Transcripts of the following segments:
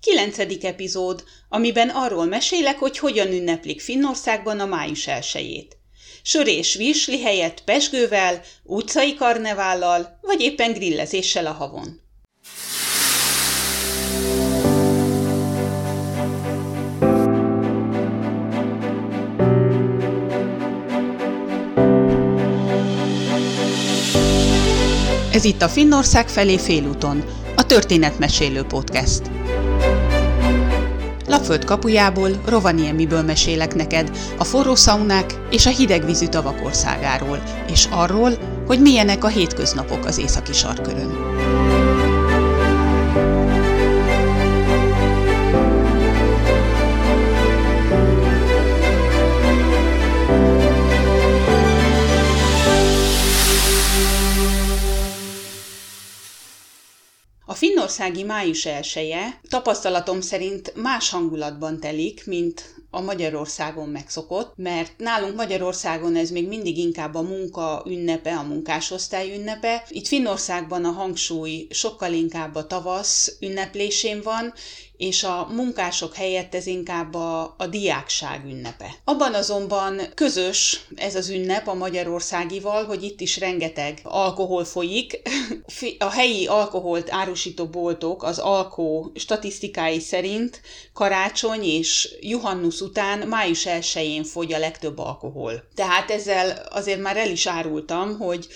9. epizód, amiben arról mesélek, hogy hogyan ünneplik Finnországban a május 1-jét. Sör és virsli helyett pezsgővel, utcai karnevállal, vagy éppen grillezéssel a havon. Ez itt a Finnország felé félúton, a Történetmesélő Podcast. Lapföld kapujából, Rovaniemiből mesélek neked a forró szaunák és a hidegvízű tavak országáról, és arról, hogy milyenek a hétköznapok az északi sarkkörön. A finnországi május 1-je tapasztalatom szerint más hangulatban telik, mint a Magyarországon megszokott, mert nálunk Magyarországon ez még mindig inkább a munka ünnepe, a munkásosztály ünnepe. Itt Finnországban a hangsúly sokkal inkább a tavasz ünneplésén van, és a munkások helyett ez inkább a diákság ünnepe. Abban azonban közös ez az ünnep a magyarországival, hogy itt is rengeteg alkohol folyik. A helyi alkoholt árusító boltok az alkó statisztikái szerint karácsony és juhannusz után május 1-én fogy a legtöbb alkohol. Tehát ezzel azért már el is árultam, hogy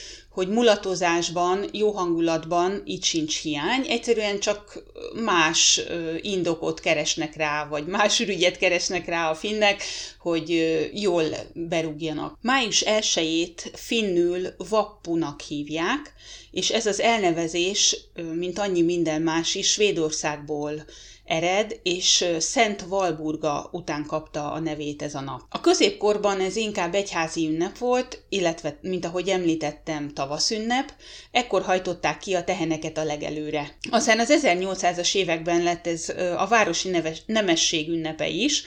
mulatozásban, jó hangulatban itt sincs hiány, egyszerűen csak más indokot keresnek rá, vagy más ürügyet keresnek rá a finnek, hogy jól berúgjanak. Május 1-ét finnül Vappunak hívják, és ez az elnevezés, mint annyi minden más is, Svédországból ered, és Szent Valburga után kapta a nevét ez a nap. A középkorban ez inkább egyházi ünnep volt, illetve, mint ahogy említettem, tavaszünnep, ekkor hajtották ki a teheneket a legelőre. Aztán az 1800-as években lett ez a városi nemesség ünnepe is,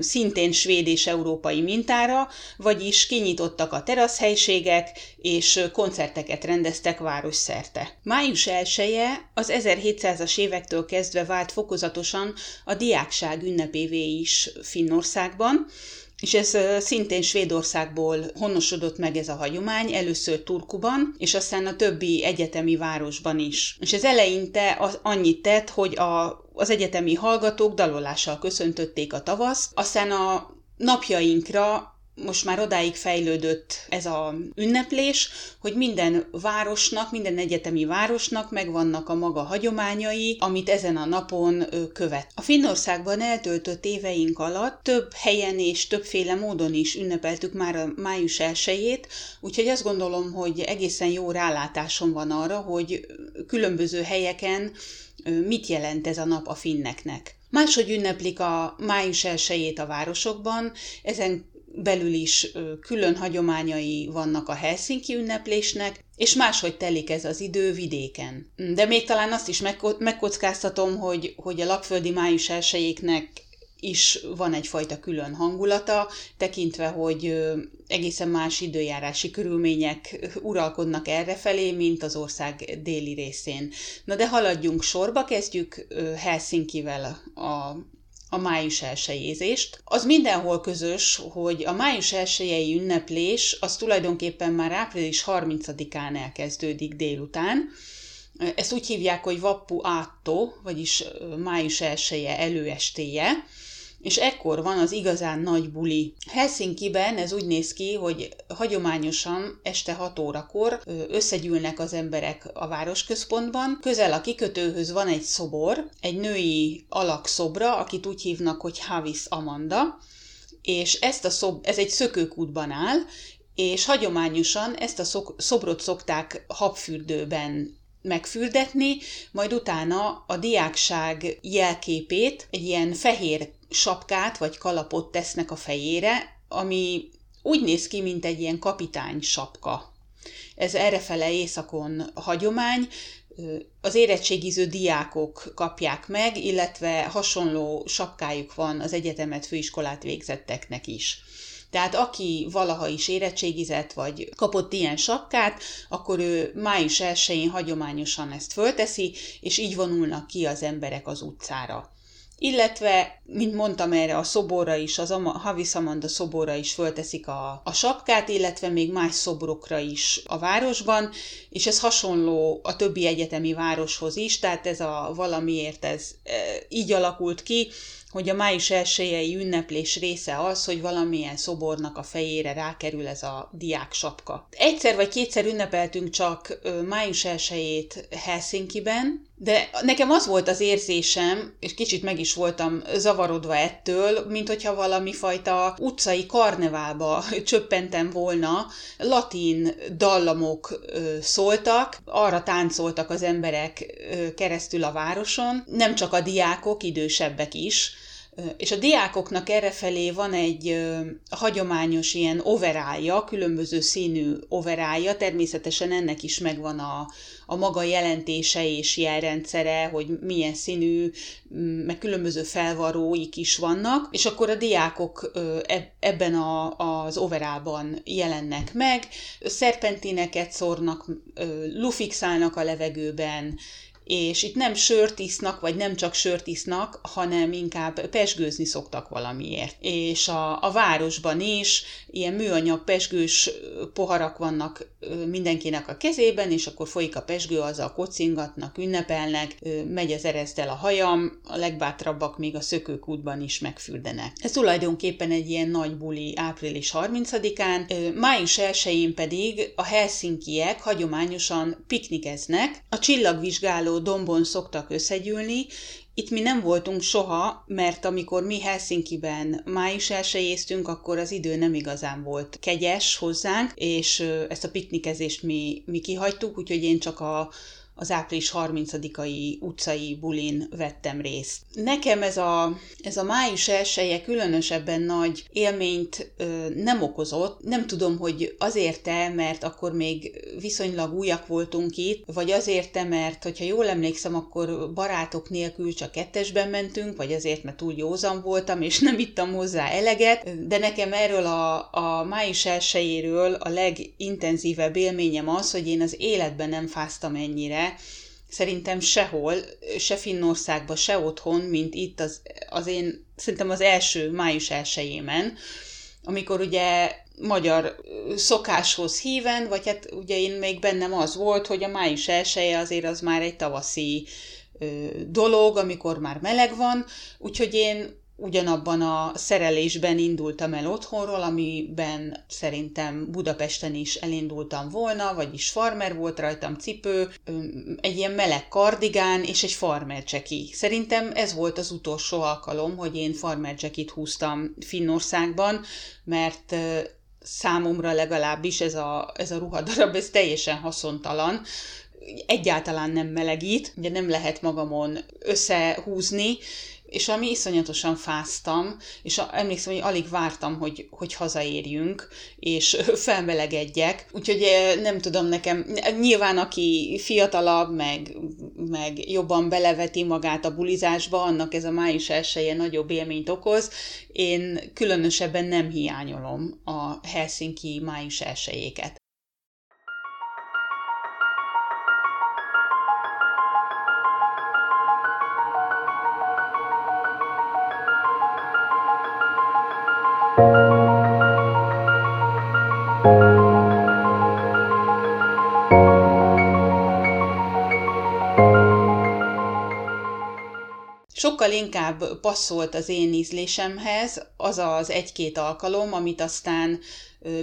szintén svéd és európai mintára, vagyis kinyitottak a teraszhelyiségek, és koncerteket rendeztek városszerte. Május 1-je az 1700-as évektől kezdve vált fokozatosan a diákság ünnepévé is Finnországban, és ez szintén Svédországból honosodott meg ez a hagyomány, először Turkuban, és aztán a többi egyetemi városban is. És ez eleinte annyit tett, hogy az egyetemi hallgatók dalolással köszöntötték a tavaszt, aztán a napjainkra most már odáig fejlődött ez a ünneplés, hogy minden városnak, minden egyetemi városnak megvannak a maga hagyományai, amit ezen a napon követ. A Finnországban eltöltött éveink alatt több helyen és többféle módon is ünnepeltük már a május 1-jét, úgyhogy azt gondolom, hogy egészen jó rálátásom van arra, hogy különböző helyeken mit jelent ez a nap a finneknek. Máshogy ünneplik a május 1-jét a városokban, ezen belül is külön hagyományai vannak a helsinki ünneplésnek, és máshogy telik ez az idő vidéken. De még talán azt is megkockáztatom, hogy a lapföldi május 1-jéknek is van egyfajta külön hangulata, tekintve, hogy egészen más időjárási körülmények uralkodnak errefelé, mint az ország déli részén. Na de haladjunk sorba, kezdjük Helsinkivel a május 1-jézést. Az mindenhol közös, hogy a május 1-jei ünneplés az tulajdonképpen már április 30-án elkezdődik délután. Ezt úgy hívják, hogy Vappu Aatto, vagyis május 1-je előestéje, és ekkor van az igazán nagy buli. Helsinkiben ez úgy néz ki, hogy hagyományosan este 6 órakor összegyűlnek az emberek a városközpontban. Közel a kikötőhöz van egy szobor, egy női alakszobra, akit úgy hívnak, hogy Havis Amanda, és ez egy szökőkútban áll, és hagyományosan ezt a szobrot szokták habfürdőben megfürdetni, majd utána a diákság jelképét, egy ilyen fehér sapkát vagy kalapot tesznek a fejére, ami úgy néz ki, mint egy ilyen kapitány sapka. Ez errefele északon hagyomány, az érettségiző diákok kapják meg, illetve hasonló sapkájuk van az egyetemet, főiskolát végzetteknek is. Tehát aki valaha is érettségizett, vagy kapott ilyen sapkát, akkor ő május 1-én hagyományosan ezt fölteszi, és így vonulnak ki az emberek az utcára. Illetve, mint mondtam, erre a szoborra is, az Havis Amanda szoborra is fölteszik a sapkát, illetve még más szobrokra is a városban, és ez hasonló a többi egyetemi városhoz is, tehát ez a valamiért ez így alakult ki, hogy a május 1-i ünneplés része az, hogy valamilyen szobornak a fejére rákerül ez a diák sapka. Egyszer vagy kétszer ünnepeltünk csak május 1-ét Helsinkiben, de nekem az volt az érzésem, és kicsit meg is voltam zavarodva ettől, mint hogyha valami fajta utcai karneválba csöppentem volna, latin dallamok szóltak, arra táncoltak az emberek keresztül a városon, nem csak a diákok, idősebbek is, és a diákoknak errefelé van egy hagyományos ilyen overálja, különböző színű overálja, természetesen ennek is megvan a maga jelentése és jelrendszere, hogy milyen színű, meg különböző felvarróik is vannak, és akkor a diákok ebben az overában jelennek meg, szerpentineket szórnak, lufikszálnak a levegőben, és itt nem sört isznak, vagy nem csak sört isznak, hanem inkább pesgőzni szoktak valamiért. És a városban is ilyen műanyag pesgős poharak vannak mindenkinek a kezében, és akkor folyik a pesgő, azzal kocingatnak, ünnepelnek, megy az ereszddel a hajam, a legbátrabbak még a szökőkútban is megfürdenek. Ez tulajdonképpen egy ilyen nagy buli április 30-án, május 1-én pedig a helsinkiek hagyományosan piknikeznek, a csillagvizsgáló dombon szoktak összegyűlni. Itt mi nem voltunk soha, mert amikor mi Helsinkiben május 1-éztünk, akkor az idő nem igazán volt kegyes hozzánk, és ezt a piknikezést mi kihagytuk, úgyhogy én csak az április 30-ai utcai bulin vettem részt. Nekem ez a május 1-je különösebben nagy élményt nem okozott. Nem tudom, hogy azért-e, mert akkor még viszonylag újak voltunk itt, vagy azért-e, mert hogyha jól emlékszem, akkor barátok nélkül csak kettesben mentünk, vagy azért, mert túl józan voltam, és nem ittam hozzá eleget, de nekem erről a május 1-jéről a legintenzívebb élményem az, hogy én az életben nem fáztam ennyire, szerintem sehol, se Finnországban, se otthon, mint itt az én, szerintem az első május 1-jémen, amikor ugye magyar szokáshoz híven, vagy hát ugye én még bennem az volt, hogy a május 1-je azért az már egy tavaszi dolog, amikor már meleg van, úgyhogy én ugyanabban a szerelésben indultam el otthonról, amiben szerintem Budapesten is elindultam volna, vagyis farmer volt rajtam cipő, egy ilyen meleg kardigán és egy farmer cseki. Szerintem ez volt az utolsó alkalom, hogy én farmer csekit húztam Finnországban, mert számomra legalábbis ez a ruhadarab ez teljesen haszontalan, egyáltalán nem melegít, ugye nem lehet magamon összehúzni, és ami iszonyatosan fáztam, és emlékszem, hogy alig vártam, hogy hazaérjünk, és felmelegedjek. Úgyhogy nem tudom, nekem nyilván aki fiatalabb, meg jobban beleveti magát a bulizásba, annak ez a május 1-je nagyobb élményt okoz. Én különösebben nem hiányolom a helsinki május 1-jéket. Sokkal inkább passzolt az én ízlésemhez az az egy-két alkalom, amit aztán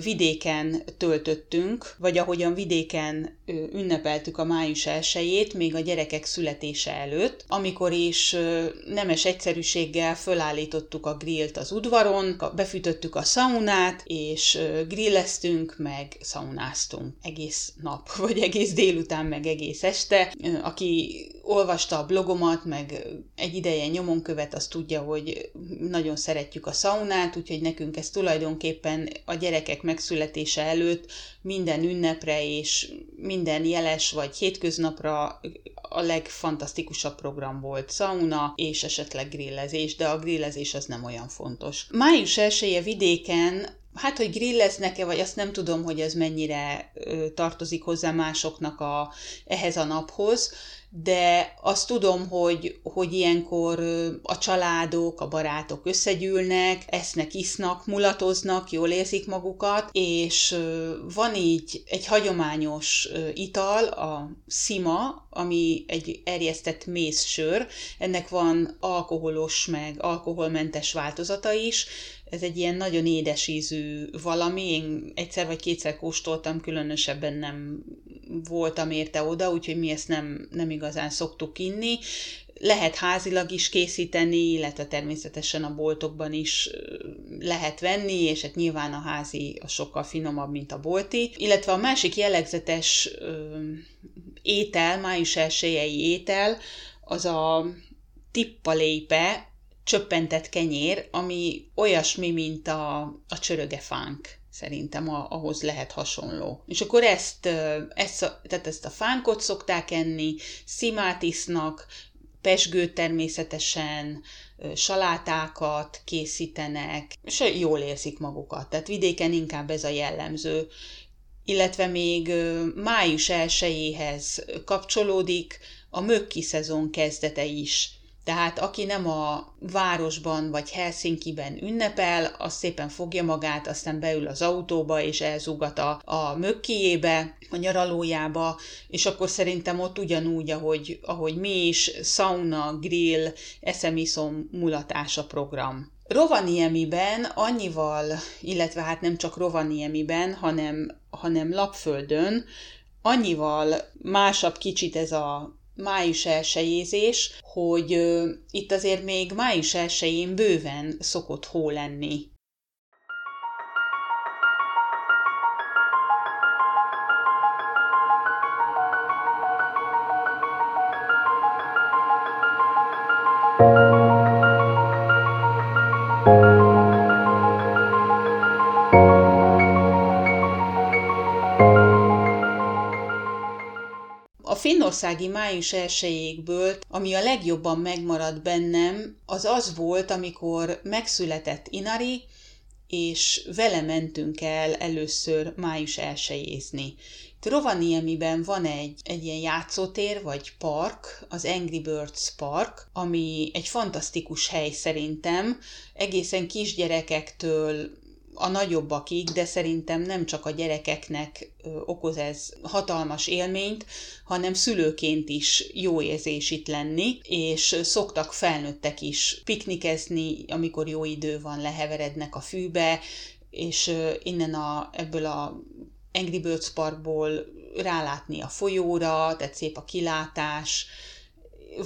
vidéken töltöttünk, vagy ahogyan vidéken ünnepeltük a május 1-jét, még a gyerekek születése előtt, amikor is nemes egyszerűséggel fölállítottuk a grillt az udvaron, befűtöttük a szaunát, és grilleztünk, meg szaunáztunk egész nap, vagy egész délután, meg egész este. Aki olvasta a blogomat, meg egy ideje nyomon követ, az tudja, hogy nagyon szeretjük a szaunát, úgyhogy nekünk ez tulajdonképpen a gyerekek megszületése előtt minden ünnepre és minden jeles vagy hétköznapra a legfantasztikusabb program volt szauna és esetleg grillezés, de a grillezés az nem olyan fontos. Május 1-je vidéken hát, hogy grilleznek-e, vagy azt nem tudom, hogy ez mennyire tartozik hozzá másoknak ehhez a naphoz, de azt tudom, hogy ilyenkor a családok, a barátok összegyűlnek, esznek, isznak, mulatoznak, jól érzik magukat, és van így egy hagyományos ital, a szima, ami egy erjesztett mézsör, ennek van alkoholos meg alkoholmentes változata is, ez egy ilyen nagyon édes ízű valami, én egyszer vagy kétszer kóstoltam, különösebben nem voltam érte oda, úgyhogy mi ezt nem igazán szoktuk inni. Lehet házilag is készíteni, illetve természetesen a boltokban is lehet venni, és hát nyilván a házi a sokkal finomabb, mint a bolti. Illetve a másik jellegzetes étel, május elsőjei étel, az a tippalépe, csöppentett kenyér, ami olyasmi, mint a csörögefánk. Szerintem ahhoz lehet hasonló. És akkor ezt a fánkot szokták enni, szimát isznak, pesgőt természetesen, salátákat készítenek, és jól érzik magukat. Tehát vidéken inkább ez a jellemző. Illetve még május 1-jéhez kapcsolódik a mökki szezon kezdete is. Tehát aki nem a városban vagy Helsinkiben ünnepel, az szépen fogja magát, aztán beül az autóba és elzúgat a mökkiébe, a nyaralójába, és akkor szerintem ott ugyanúgy, ahogy mi is, sauna, grill, eszemiszom, mulatás a program. Rovaniemiben annyival, illetve hát nem csak Rovaniemiben, hanem Lapföldön annyival másabb kicsit ez a május elsejézés, hogy itt azért még május elsején bőven szokott hó lenni. A finnországi május elsőjékből, ami a legjobban megmaradt bennem, az volt, amikor megszületett Inari, és vele mentünk el először május elsőjézni. Rovaniemiben van egy ilyen játszótér, vagy park, az Angry Birds Park, ami egy fantasztikus hely szerintem, egészen kisgyerekektől a nagyobbakig, de szerintem nem csak a gyerekeknek okoz ez hatalmas élményt, hanem szülőként is jó érzés itt lenni, és szoktak felnőttek is piknikezni, amikor jó idő van, leheverednek a fűbe, és innen ebből a Angry Birds Parkból rálátni a folyóra, tehát szép a kilátás,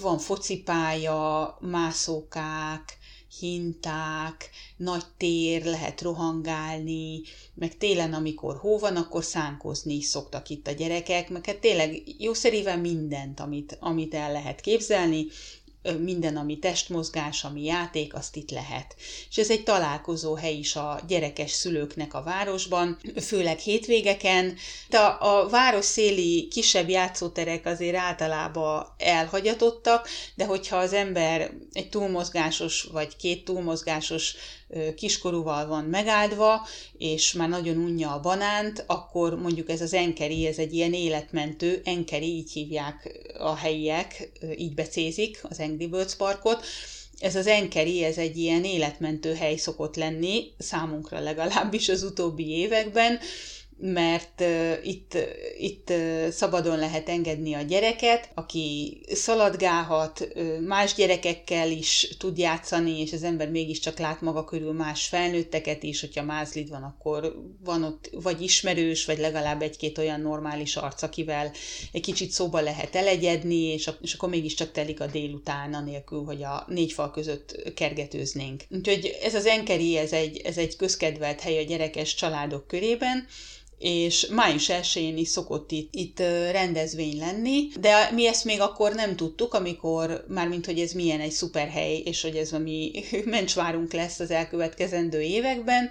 van focipálya, mászókák, hinták, nagy tér, lehet rohangálni, meg télen, amikor hó van, akkor szánkozni is szoktak itt a gyerekek, meg hát tényleg jószerével mindent, amit el lehet képzelni, minden, ami testmozgás, ami játék, azt itt lehet. És ez egy találkozó hely is a gyerekes szülőknek a városban, főleg hétvégeken. De a város széli kisebb játszóterek azért általában elhagyatottak, de hogyha az ember egy túlmozgásos vagy két túlmozgásos kiskorúval van megáldva, és már nagyon unja a banánt, akkor mondjuk ez az Enkeri, ez egy ilyen életmentő, Enkeri, így hívják a helyiek, így becézik az Angry Birds Parkot. Ez az Enkeri, ez egy ilyen életmentő hely szokott lenni, számunkra legalábbis az utóbbi években, mert itt szabadon lehet engedni a gyereket, aki szaladgálhat, más gyerekekkel is tud játszani, és az ember mégiscsak lát maga körül más felnőtteket is, hogyha mázlid van, akkor van ott vagy ismerős, vagy legalább egy-két olyan normális arc, akivel egy kicsit szóba lehet elegyedni, és akkor mégiscsak telik a délután, anélkül, hogy a 4 fal között kergetőznénk. Úgyhogy ez az Enkeri, ez egy közkedvelt hely a gyerekes családok körében, és május 1-én is szokott itt rendezvény lenni, de mi ezt még akkor nem tudtuk, amikor, mármint hogy ez milyen egy szuper hely, és hogy ez a mi mencsvárunk lesz az elkövetkezendő években,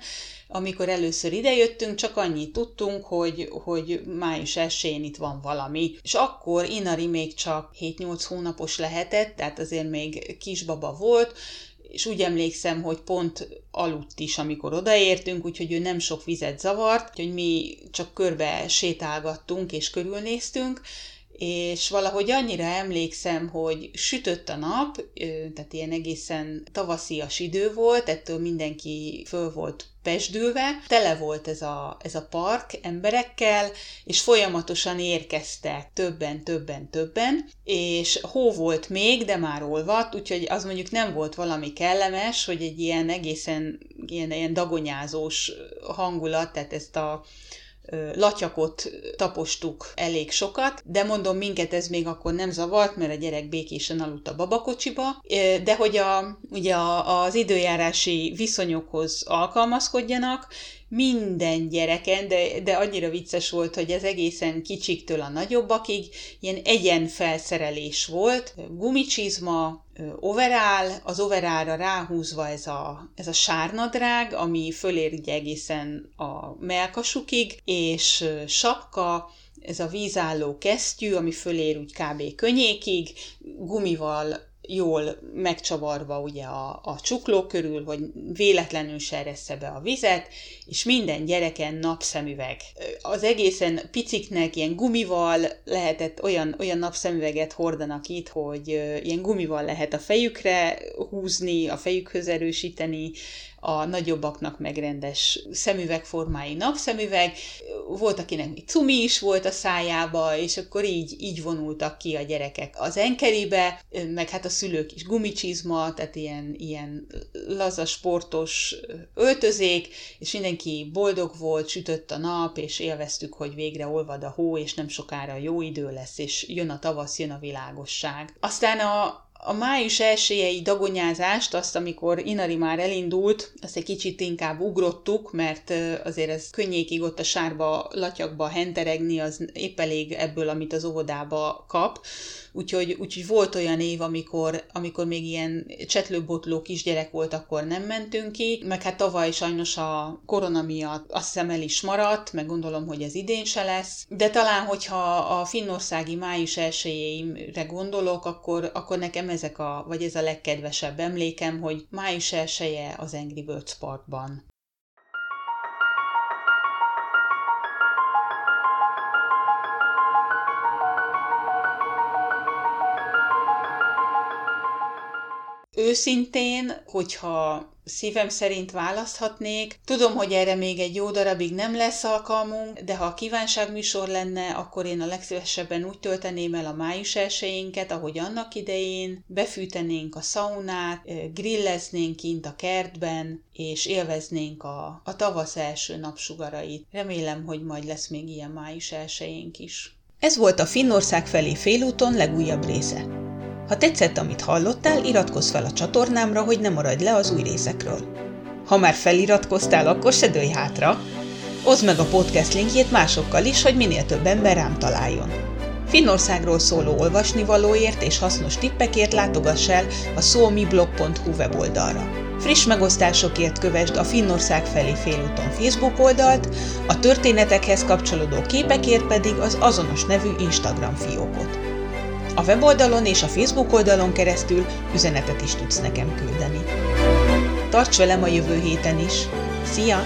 amikor először idejöttünk, csak annyit tudtunk, hogy május 1-én itt van valami. És akkor Inari még csak 7-8 hónapos lehetett, tehát azért még kisbaba volt, és úgy emlékszem, hogy pont aludt is, amikor odaértünk, úgyhogy ő nem sok vizet zavart, hogy mi csak körbe sétálgattunk és körülnéztünk, és valahogy annyira emlékszem, hogy sütött a nap, tehát ilyen egészen tavaszias idő volt, ettől mindenki föl volt pesdülve, tele volt ez a park emberekkel, és folyamatosan érkeztek többen, és hó volt még, de már olvadt, úgyhogy az mondjuk nem volt valami kellemes, hogy egy ilyen egészen ilyen dagonyázós hangulat, tehát ezt a latyakot tapostuk elég sokat, de mondom, minket ez még akkor nem zavart, mert a gyerek békésen aludt a babakocsiba, de hogy az időjárási viszonyokhoz alkalmazkodjanak, minden gyereken, de annyira vicces volt, hogy ez egészen kicsiktől a nagyobbakig ilyen egyen felszerelés volt, gumicsizma, overall, az overallra ráhúzva ez a sárnadrág, ami fölér ugye egészen a mellkasukig, és sapka, ez a vízálló kesztyű, ami fölér úgy kb. Könnyékig, gumival jól megcsavarva ugye a csukló körül, hogy véletlenül se eressze be a vizet, és minden gyereken napszemüveg. Az egészen piciknek ilyen gumival lehetett, olyan napszemüveget hordanak itt, hogy ilyen gumival lehet a fejükre húzni, a fejükhöz erősíteni, a nagyobbaknak megrendes szemüvegformái napszemüveg, volt akinek még cumi is volt a szájába, és akkor így vonultak ki a gyerekek az Enkeribe, meg hát a szülők is gumicsizma, tehát ilyen laza sportos öltözék, és mindenki boldog volt, sütött a nap, és élveztük, hogy végre olvad a hó, és nem sokára jó idő lesz, és jön a tavasz, jön a világosság. Aztán a május elsőjei dagonyázást, azt, amikor Inari már elindult, azt egy kicsit inkább ugrottuk, mert azért ez könnyékig ott a sárba, latyakba henteregni, az épp elég ebből, amit az óvodába kap. Úgyhogy volt olyan év, amikor még ilyen csetlőbotló kisgyerek volt, akkor nem mentünk ki, meg hát tavaly sajnos a korona miatt azt hiszem el is maradt, meg gondolom, hogy ez idén se lesz, de talán, hogyha a finnországi május elsőjeimre gondolok, akkor nekem ez a legkedvesebb emlékem, hogy május elsője az Angry Birds Parkban. Őszintén, hogyha szívem szerint választhatnék, tudom, hogy erre még egy jó darabig nem lesz alkalmunk, de ha a kívánságműsor lenne, akkor én a legszívesebben úgy tölteném el a május elsőjénket, ahogy annak idején, befűtenénk a szaunát, grilleznénk kint a kertben, és élveznénk a tavasz első napsugarait. Remélem, hogy majd lesz még ilyen május elsőjénk is. Ez volt a Finnország felé félúton legújabb része. Ha tetszett, amit hallottál, iratkozz fel a csatornámra, hogy ne maradj le az új részekről. Ha már feliratkoztál, akkor se dőlj hátra! Oszd meg a podcast linkjét másokkal is, hogy minél több ember rám találjon. Finnországról szóló olvasnivalóért és hasznos tippekért látogass el a soomiblog.hu weboldalra. Friss megosztásokért kövesd a Finnország felé félúton Facebook oldalt, a történetekhez kapcsolódó képekért pedig az azonos nevű Instagram fiókot. A weboldalon és a Facebook oldalon keresztül üzenetet is tudsz nekem küldeni. Tarts velem a jövő héten is! Szia!